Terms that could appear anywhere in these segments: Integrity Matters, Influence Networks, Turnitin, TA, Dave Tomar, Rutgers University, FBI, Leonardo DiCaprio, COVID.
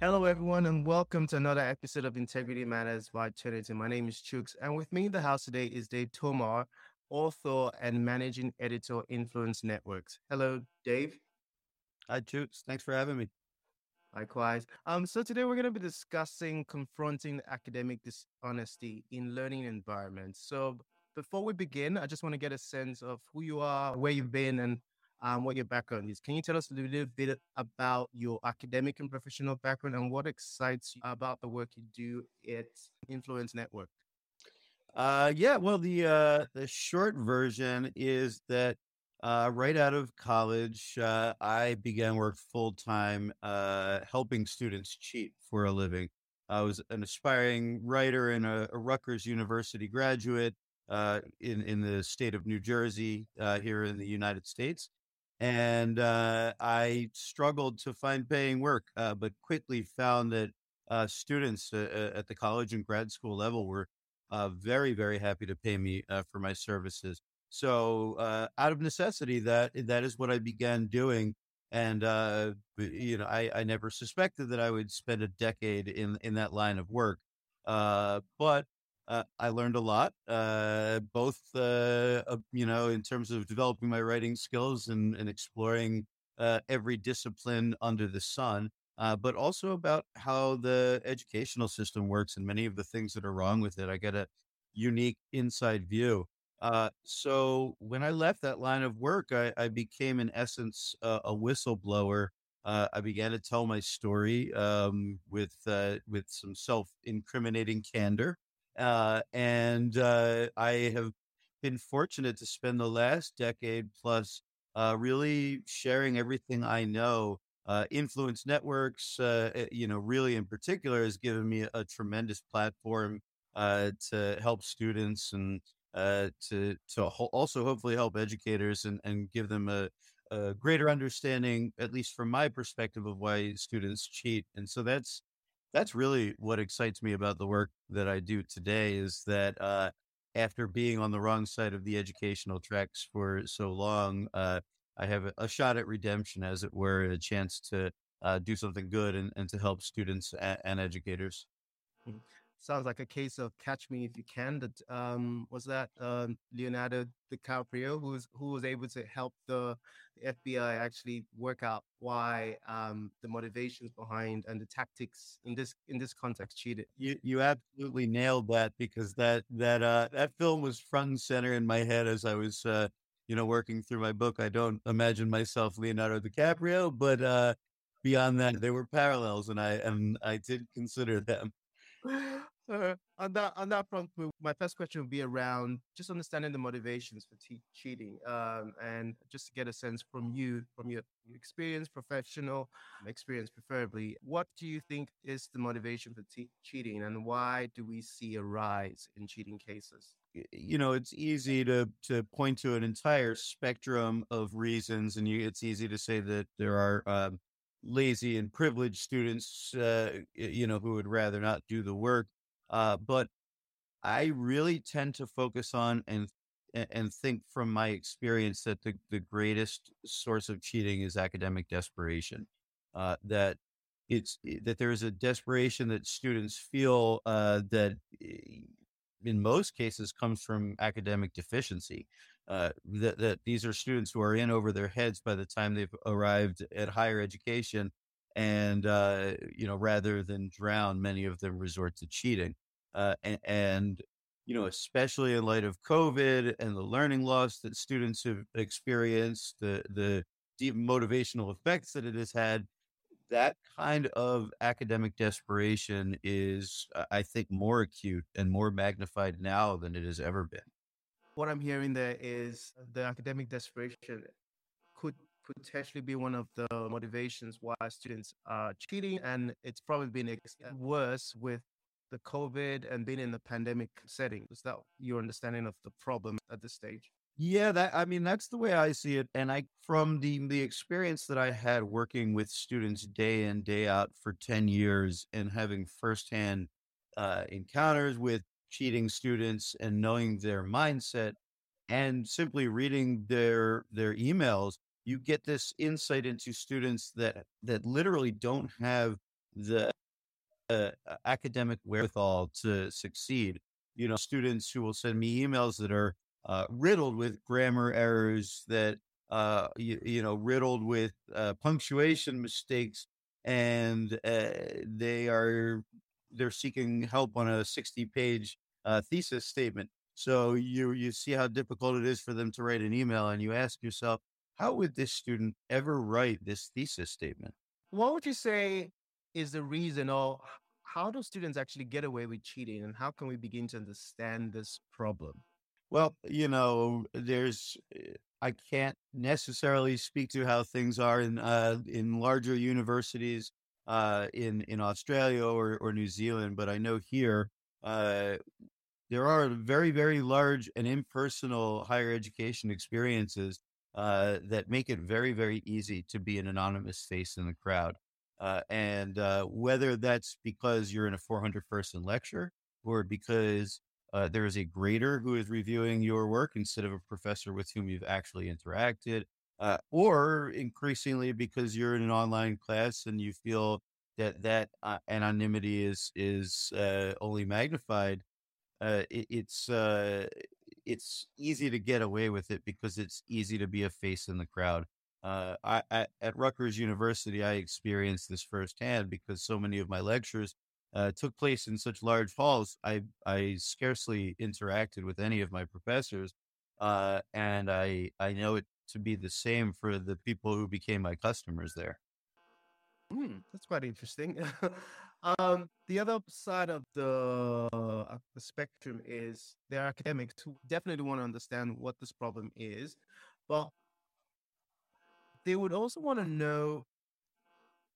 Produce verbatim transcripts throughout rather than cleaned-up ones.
Hello, everyone, and welcome to another episode of Integrity Matters by Turnitin. My name is Chooks, and with me in the house today is Dave Tomar, author and managing editor, Influence Networks. Hello, Dave. Hi, Chooks. Thanks for having me. Likewise. Um, so today we're going to be discussing confronting academic dishonesty in learning environments. So before we begin, I just want to get a sense of who you are, where you've been, and Um, what your background is. Can you tell us a little bit about your academic and professional background and what excites you about the work you do at Influence Network? Uh, yeah, well, the uh, the short version is that uh, right out of college, uh, I began work full-time uh, helping students cheat for a living. I was an aspiring writer and a, a Rutgers University graduate uh, in, in the state of New Jersey uh, here in the United States. And uh, I struggled to find paying work, uh, but quickly found that uh, students uh, at the college and grad school level were uh, very, very happy to pay me uh, for my services. So uh, out of necessity, that that is what I began doing. And, uh, you know, I, I never suspected that I would spend a decade in, in that line of work. Uh, but Uh, I learned a lot, uh, both, uh, uh, you know, in terms of developing my writing skills and, and exploring uh, every discipline under the sun, uh, but also about how the educational system works and many of the things that are wrong with it. I got a unique inside view. Uh, so when I left that line of work, I, I became, in essence, uh, a whistleblower. Uh, I began to tell my story um, with uh, with some self-incriminating candor. Uh, and uh, I have been fortunate to spend the last decade plus uh, really sharing everything I know. Uh, Influence Networks, uh, you know, really in particular has given me a, a tremendous platform uh, to help students and uh, to to ho- also hopefully help educators and, and give them a, a greater understanding, at least from my perspective, of why students cheat. And so that's That's really what excites me about the work that I do today is that uh, after being on the wrong side of the educational tracks for so long, uh, I have a shot at redemption, as it were, a chance to uh, do something good and, and to help students a- and educators. Sounds like a case of Catch Me If You Can. That um, was that um, Leonardo DiCaprio who was, who was able to help the F B I actually work out why um, the motivations behind and the tactics in this in this context cheated. You you absolutely nailed that, because that that uh, that film was front and center in my head as I was uh, you know working through my book. I don't imagine myself Leonardo DiCaprio, but uh, beyond that, there were parallels, and I and I did consider them. Uh, on that on that front, my first question would be around just understanding the motivations for te- cheating, um, and just to get a sense from you, from your experience, professional experience, preferably. What do you think is the motivation for te- cheating, and why do we see a rise in cheating cases? You know, it's easy to to point to an entire spectrum of reasons, and you, it's easy to say that there are. Um, lazy and privileged students, uh, you know, who would rather not do the work. Uh, but I really tend to focus on and and think from my experience that the, the greatest source of cheating is academic desperation, uh, that it's that there is a desperation that students feel uh, that in most cases comes from academic deficiency. Uh, that, that these are students who are in over their heads by the time they've arrived at higher education, and uh, you know, rather than drown, many of them resort to cheating. Uh, and, and you know, especially in light of COVID and the learning loss that students have experienced, the the deep motivational effects that it has had, that kind of academic desperation is, I think, more acute and more magnified now than it has ever been. What I'm hearing there is the academic desperation could potentially be one of the motivations why students are cheating. And it's probably been ex- worse with the COVID and being in the pandemic setting. Is that your understanding of the problem at this stage? Yeah, that, I mean, that's the way I see it. And I, from the, the experience that I had working with students day in, day out for ten years and having firsthand uh, encounters with cheating students and knowing their mindset and simply reading their their emails, you get this insight into students that that literally don't have the uh, academic wherewithal to succeed. You know, students who will send me emails that are uh, riddled with grammar errors, that, uh, you, you know, riddled with uh, punctuation mistakes, and uh, they are, they're seeking help on a sixty page uh, thesis statement. So you you see how difficult it is for them to write an email, and you ask yourself, how would this student ever write this thesis statement? What would you say is the reason, or how do students actually get away with cheating, and how can we begin to understand this problem? Well, you know, there's, I can't necessarily speak to how things are in uh, in larger universities uh, in, in Australia or, or New Zealand, but I know here, uh, there are very, very large and impersonal higher education experiences uh, that make it very, very easy to be an anonymous face in the crowd. Uh, and uh, whether that's because you're in a four hundred person lecture, or because uh, there is a grader who is reviewing your work instead of a professor with whom you've actually interacted, uh, or increasingly because you're in an online class and you feel that that uh, anonymity is, is uh, only magnified. Uh, it, it's uh, it's easy to get away with it because it's easy to be a face in the crowd. Uh, I, I, at Rutgers University, I experienced this firsthand because so many of my lectures uh, took place in such large halls. I, I scarcely interacted with any of my professors, uh, and I I know it to be the same for the people who became my customers there. Mm, that's quite interesting. Um, the other side of the, uh, the spectrum is there are academics who definitely want to understand what this problem is, but they would also want to know,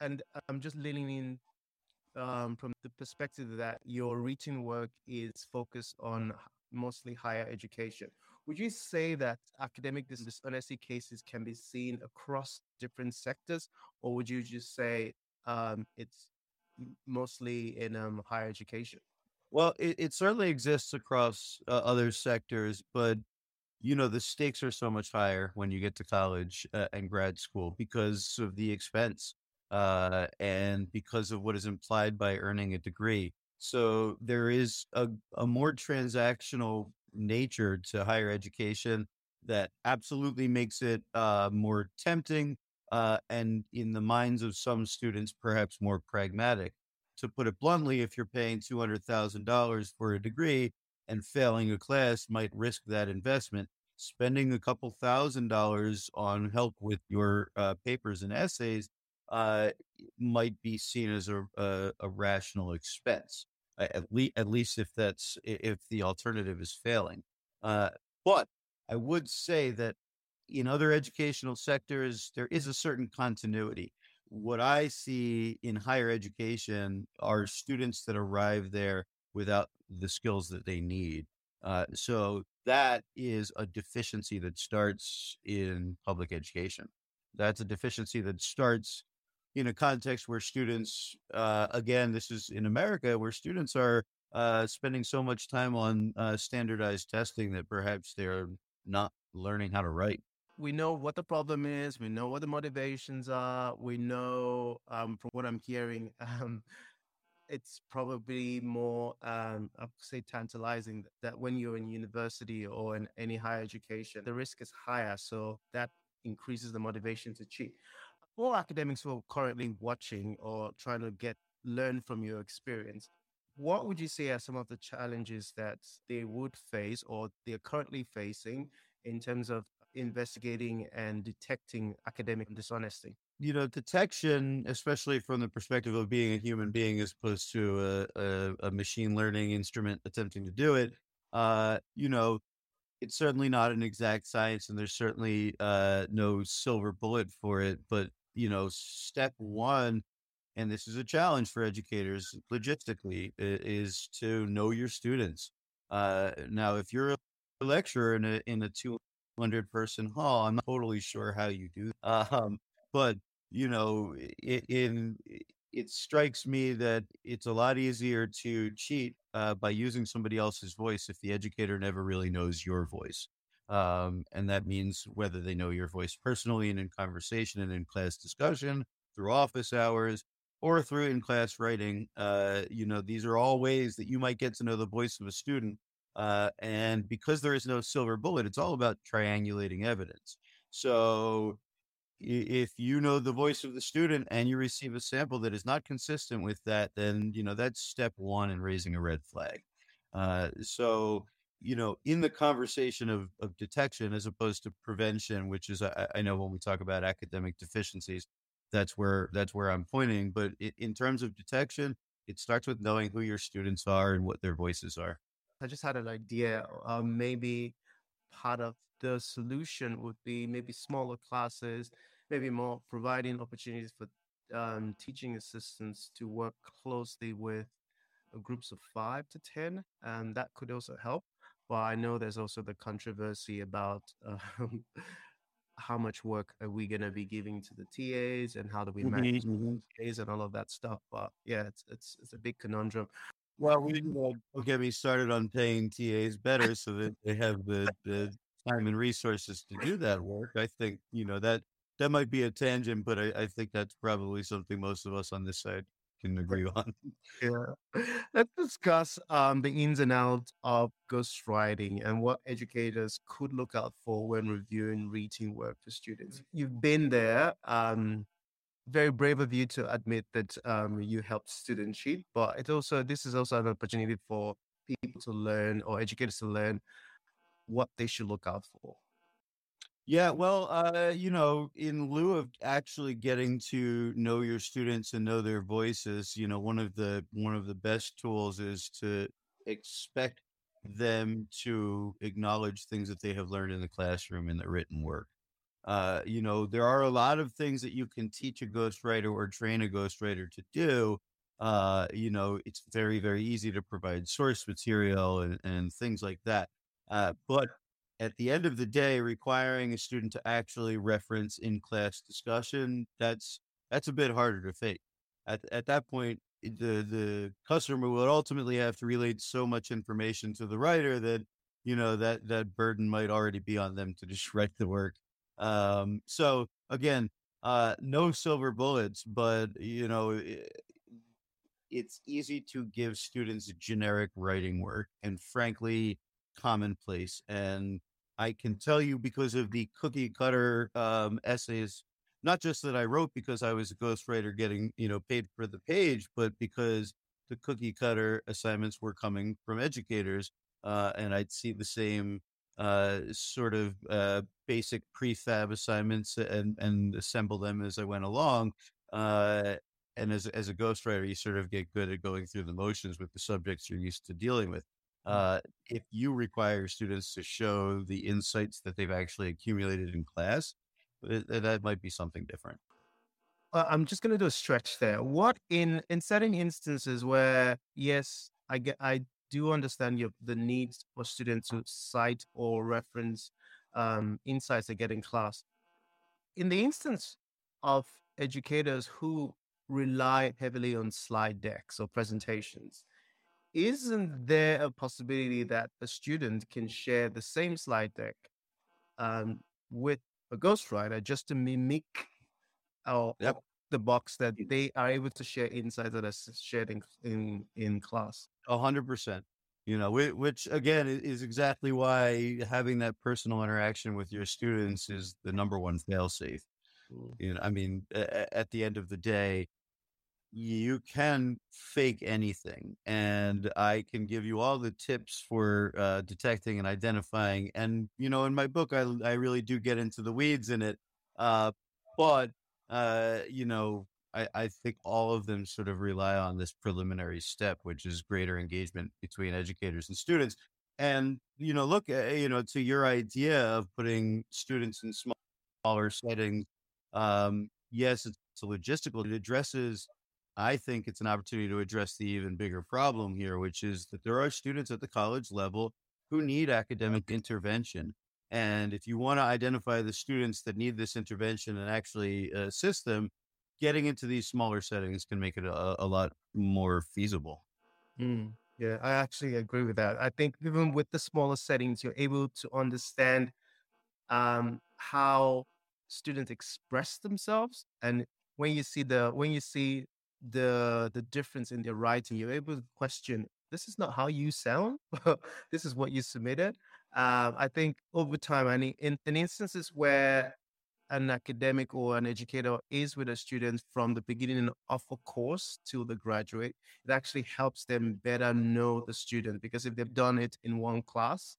and I'm just leaning in um, from the perspective that your written work is focused on mostly higher education. Would you say that academic dishonesty cases can be seen across different sectors, or would you just say um, it's mostly in um, higher education? Well, it, it certainly exists across uh, other sectors, but, you know, the stakes are so much higher when you get to college uh, and grad school because of the expense uh, and because of what is implied by earning a degree. So there is a, a more transactional nature to higher education that absolutely makes it uh, more tempting. Uh, and in the minds of some students, perhaps more pragmatic. To put it bluntly, if you're paying two hundred thousand dollars for a degree and failing a class might risk that investment, spending a couple thousand dollars on help with your uh, papers and essays uh, might be seen as a, a, a rational expense, at, le- at least if that's if the alternative is failing. Uh, but I would say that in other educational sectors, there is a certain continuity. What I see in higher education are students that arrive there without the skills that they need. Uh, so that is a deficiency that starts in public education. That's a deficiency that starts in a context where students, uh, again, this is in America, where students are uh, spending so much time on uh, standardized testing that perhaps they're not learning how to write. We know what the problem is. We know what the motivations are. We know, um, from what I'm hearing, um, it's probably more, um, I would say, tantalizing that when you're in university or in any higher education, the risk is higher. So that increases the motivation to cheat. For academics who are currently watching or trying to get learn from your experience, what would you say are some of the challenges that they would face or they're currently facing in terms of investigating and detecting academic dishonesty? You know, detection, especially from the perspective of being a human being as opposed to a, a, a machine learning instrument attempting to do it, uh, you know, it's certainly not an exact science, and there's certainly uh, no silver bullet for it. But, you know, step one, and this is a challenge for educators logistically, is to know your students. Uh, now, if you're a lecturer in a in a two hundred person hall, I'm not totally sure how you do that. Um, but you know, it, in it strikes me that it's a lot easier to cheat uh, by using somebody else's voice if the educator never really knows your voice, um, and that means whether they know your voice personally and in conversation and in class discussion, through office hours, or through in-class writing. Uh, you know, these are all ways that you might get to know the voice of a student. Uh, and because there is no silver bullet, it's all about triangulating evidence. So if you know the voice of the student and you receive a sample that is not consistent with that, then, you know, that's step one in raising a red flag. Uh, so, you know, in the conversation of, of detection, as opposed to prevention, which is, I, I know when we talk about academic deficiencies, that's where, that's where I'm pointing. But it, in terms of detection, it starts with knowing who your students are and what their voices are. I just had an idea. Uh, maybe part of the solution would be maybe smaller classes, maybe more providing opportunities for um, teaching assistants to work closely with groups of five to ten, and that could also help. But I know there's also the controversy about um, how much work are we going to be giving to the T As and how do we manage mm-hmm. the T As and all of that stuff. But yeah, it's it's, it's a big conundrum. Well, we will get me started on paying T As better so that they have the, the time and resources to do that work. I think, you know, that that might be a tangent, but I, I think that's probably something most of us on this side can agree on. Yeah. Let's discuss um, the ins and outs of ghostwriting and what educators could look out for when reviewing reading work for students. You've been there. Um, Very brave of you to admit that um, you helped students cheat, but it also this is also an opportunity for people to learn, or educators to learn, what they should look out for. Yeah, well, uh, you know, in lieu of actually getting to know your students and know their voices, you know, one of the one of the best tools is to expect them to acknowledge things that they have learned in the classroom in the written work. Uh, you know, there are a lot of things that you can teach a ghostwriter or train a ghostwriter to do. Uh, you know, it's very, very easy to provide source material and, and things like that. Uh, but at the end of the day, requiring a student to actually reference in-class discussion, that's that's a bit harder to fake. At, at that point, the, the customer will ultimately have to relate so much information to the writer that, you know, that, that burden might already be on them to just write the work. Um, so again, uh, no silver bullets, but you know, it, it's easy to give students generic writing work and frankly, commonplace. And I can tell you because of the cookie cutter, um, essays, not just that I wrote because I was a ghostwriter getting, you know, paid for the page, but because the cookie cutter assignments were coming from educators, uh, and I'd see the same, uh, sort of, uh, basic prefab assignments and, and assemble them as I went along. Uh, and as, as a ghostwriter, you sort of get good at going through the motions with the subjects you're used to dealing with. Uh, if you require students to show the insights that they've actually accumulated in class, it, that might be something different. Uh, I'm just going to do a stretch there. What in, in certain instances where, yes, I get, I do understand your, the need for students to cite or reference um, insights they get in class. In the instance of educators who rely heavily on slide decks or presentations, isn't there a possibility that a student can share the same slide deck um, with a ghostwriter just to mimic or yep. the box that they are able to share insights that are shared in, in, in class? A hundred percent. You know, which again is exactly why having that personal interaction with your students is the number one fail-safe. You know, I mean, at the end of the day, you can fake anything, and I can give you all the tips for uh, detecting and identifying. And you know, in my book, I I really do get into the weeds in it, uh, but uh, you know. I, I think all of them sort of rely on this preliminary step, which is greater engagement between educators and students. And, you know, look, uh, you know, to your idea of putting students in smaller settings, um, yes, it's a logistical. It addresses, I think it's an opportunity to address the even bigger problem here, which is that there are students at the college level who need academic intervention. And if you want to identify the students that need this intervention and actually uh, assist them, getting into these smaller settings can make it a, a lot more feasible. Mm, yeah, I actually agree with that. I think even with the smaller settings, you're able to understand um, how students express themselves. And when you see the when you see the the difference in their writing. You're able to question, this is not how you sound. This is what you submitted. Um, I think over time, and in, in instances where an academic or an educator is with a student from the beginning of a course to the graduate, it actually helps them better know the student, because if they've done it in one class,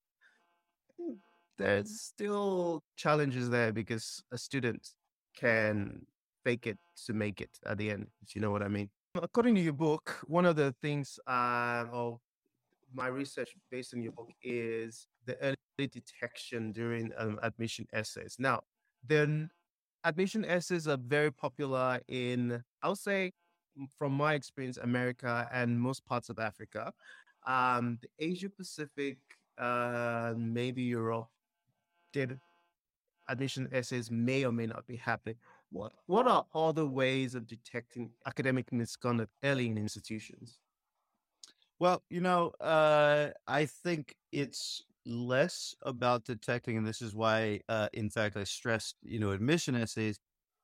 there's still challenges there, because a student can fake it to make it at the end, if you know what I mean. According to your book, one of the things uh, of my research based on your book is the early detection during um, admission essays. Now, then admission essays are very popular in, I'll say, from my experience, America and most parts of Africa, um, the Asia Pacific, uh, maybe Europe, did admission essays may or may not be happening. What what are other ways of detecting academic misconduct early in institutions? Well, you know, uh, I think it's less about detecting, and this is why, uh, in fact, I stressed, you know, admission essays.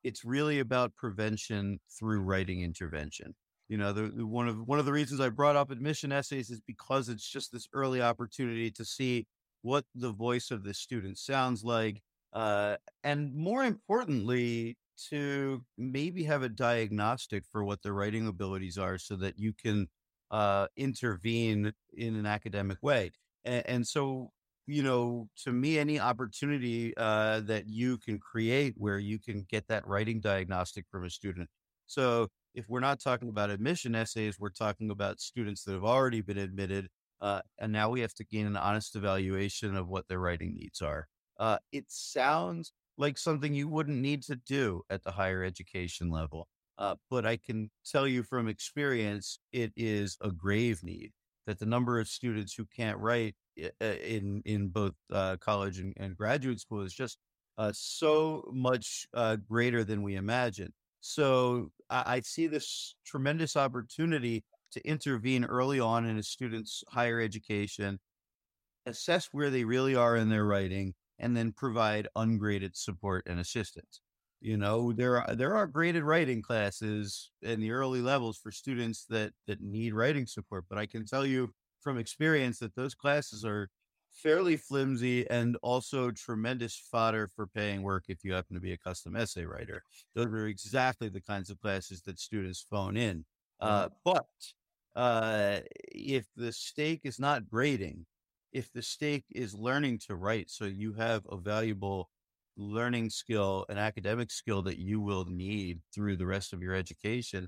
It's really about prevention through writing intervention. You know, the, the, one of one of the reasons I brought up admission essays is because it's just this early opportunity to see what the voice of the student sounds like, uh, and more importantly, to maybe have a diagnostic for what their writing abilities are, so that you can uh, intervene in an academic way. And, and so, you know, to me, any opportunity uh, that you can create where you can get that writing diagnostic from a student. So if we're not talking about admission essays, we're talking about students that have already been admitted. Uh, and now we have to gain an honest evaluation of what their writing needs are. Uh, it sounds like something you wouldn't need to do at the higher education level. Uh, but I can tell you from experience, it is a grave need, that the number of students who can't write in in both uh, college and, and graduate school is just uh, so much uh, greater than we imagine. So I, I see this tremendous opportunity to intervene early on in a student's higher education, assess where they really are in their writing, and then provide ungraded support and assistance. You know, there are there are graded writing classes in the early levels for students that that need writing support, but I can tell you from experience that those classes are fairly flimsy and also tremendous fodder for paying work if you happen to be a custom essay writer. Those are exactly the kinds of classes that students phone in. Uh, but uh, if the stake is not grading, if the stake is learning to write, so you have a valuable learning skill, an academic skill that you will need through the rest of your education,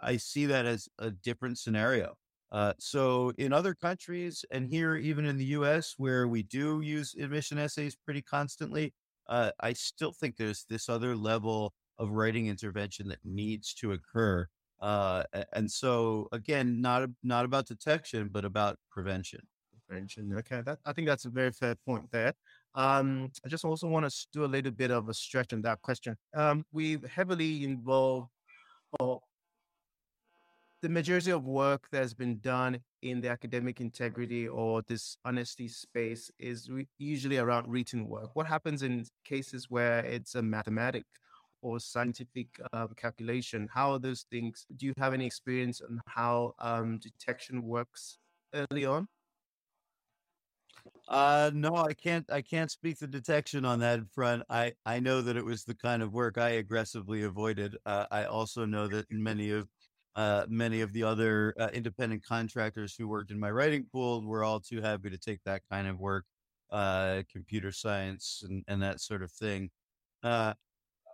I see that as a different scenario. Uh, so in other countries, and here even in the U S where we do use admission essays pretty constantly, uh, I still think there's this other level of writing intervention that needs to occur. Uh, and so again, not not about detection, but about prevention. Prevention. Okay, that, I think that's a very fair point there. Um, I just also want to do a little bit of a stretch on that question. Um, we've heavily involved, or the majority of work that's been done in the academic integrity or dishonesty space is re- usually around written work. What happens in cases where it's a mathematic or scientific uh, calculation? How are those things? Do you have any experience on how um, detection works early on? Uh, no, I can't, I can't speak to detection on that front. I, I know that it was the kind of work I aggressively avoided. Uh, I also know that many of, uh, many of the other uh, independent contractors who worked in my writing pool were all too happy to take that kind of work, uh, computer science and, and that sort of thing. Uh,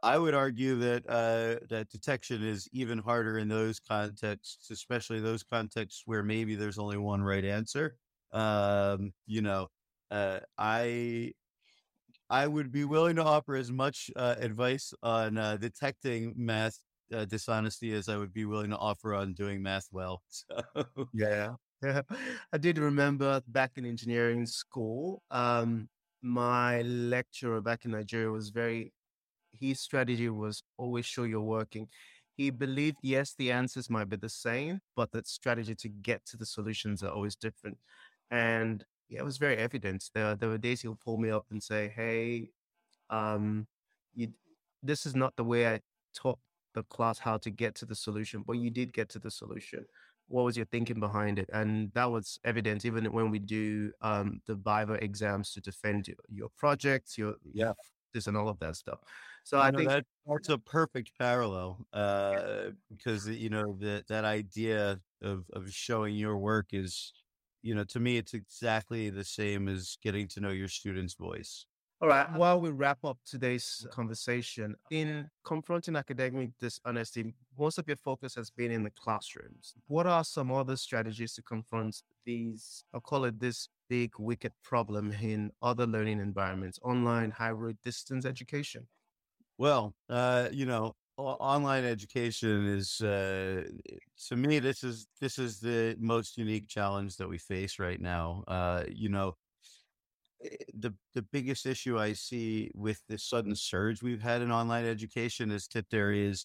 I would argue that, uh, that detection is even harder in those contexts, especially those contexts where maybe there's only one right answer. Um, you know, uh, I, I would be willing to offer as much, uh, advice on, uh, detecting math, uh, dishonesty as I would be willing to offer on doing math well. So. Yeah. Yeah. I did remember back in engineering school, um, my lecturer back in Nigeria was very, his strategy was always show you're working. He believed, yes, the answers might be the same, but the strategy to get to the solutions are always different. And yeah, it was very evident. There, there were days he'll pull me up and say, "Hey, um, you, this is not the way I taught the class how to get to the solution, but you did get to the solution. What was your thinking behind it? And that was evident even when we do um, the Viva exams to defend your, your projects, your yeah. this and all of that stuff. So I, I know think that, that's a perfect parallel uh, because, you know, the, that idea of, of showing your work is, you know, to me, it's exactly the same as getting to know your student's voice. All right. While we wrap up today's conversation, in confronting academic dishonesty, most of your focus has been in the classrooms. What are some other strategies to confront these, I'll call it this big, wicked problem in other learning environments, online, hybrid, distance education? Well, uh, you know, online education is, uh, to me, this is, this is the most unique challenge that we face right now. Uh, you know, The the biggest issue I see with this sudden surge we've had in online education is that there is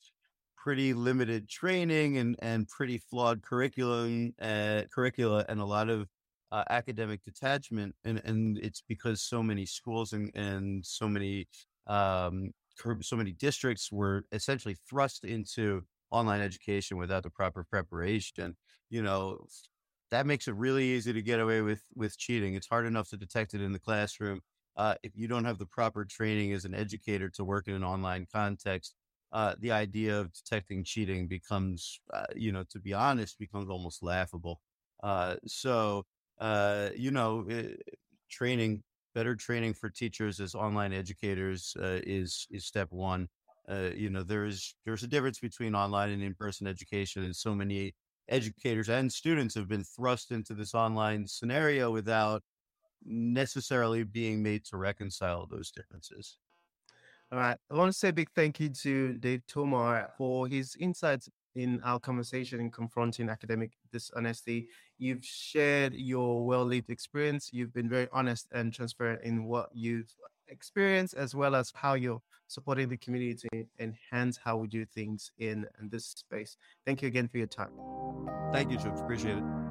pretty limited training and, and pretty flawed curriculum, uh, curricula and a lot of uh, academic detachment. And, and it's because so many schools and, and so many um, so many districts were essentially thrust into online education without the proper preparation, you know. That makes it really easy to get away with, with cheating. It's hard enough to detect it in the classroom. Uh, if you don't have the proper training as an educator to work in an online context, uh, the idea of detecting cheating becomes, uh, you know, to be honest, becomes almost laughable. Uh, so, uh, you know, training, better training for teachers as online educators uh, is is step one. Uh, you know, there's there's a difference between online and in-person education, and so many educators and students have been thrust into this online scenario without necessarily being made to reconcile those differences. All right. I want to say a big thank you to Dave Tomar for his insights in our conversation in confronting academic dishonesty. You've shared your well-lived experience. You've been very honest and transparent in what you've experienced, as well as how you're supporting the community to enhance how we do things in, in this space. Thank you again for your time. Thank you, George. Appreciate it.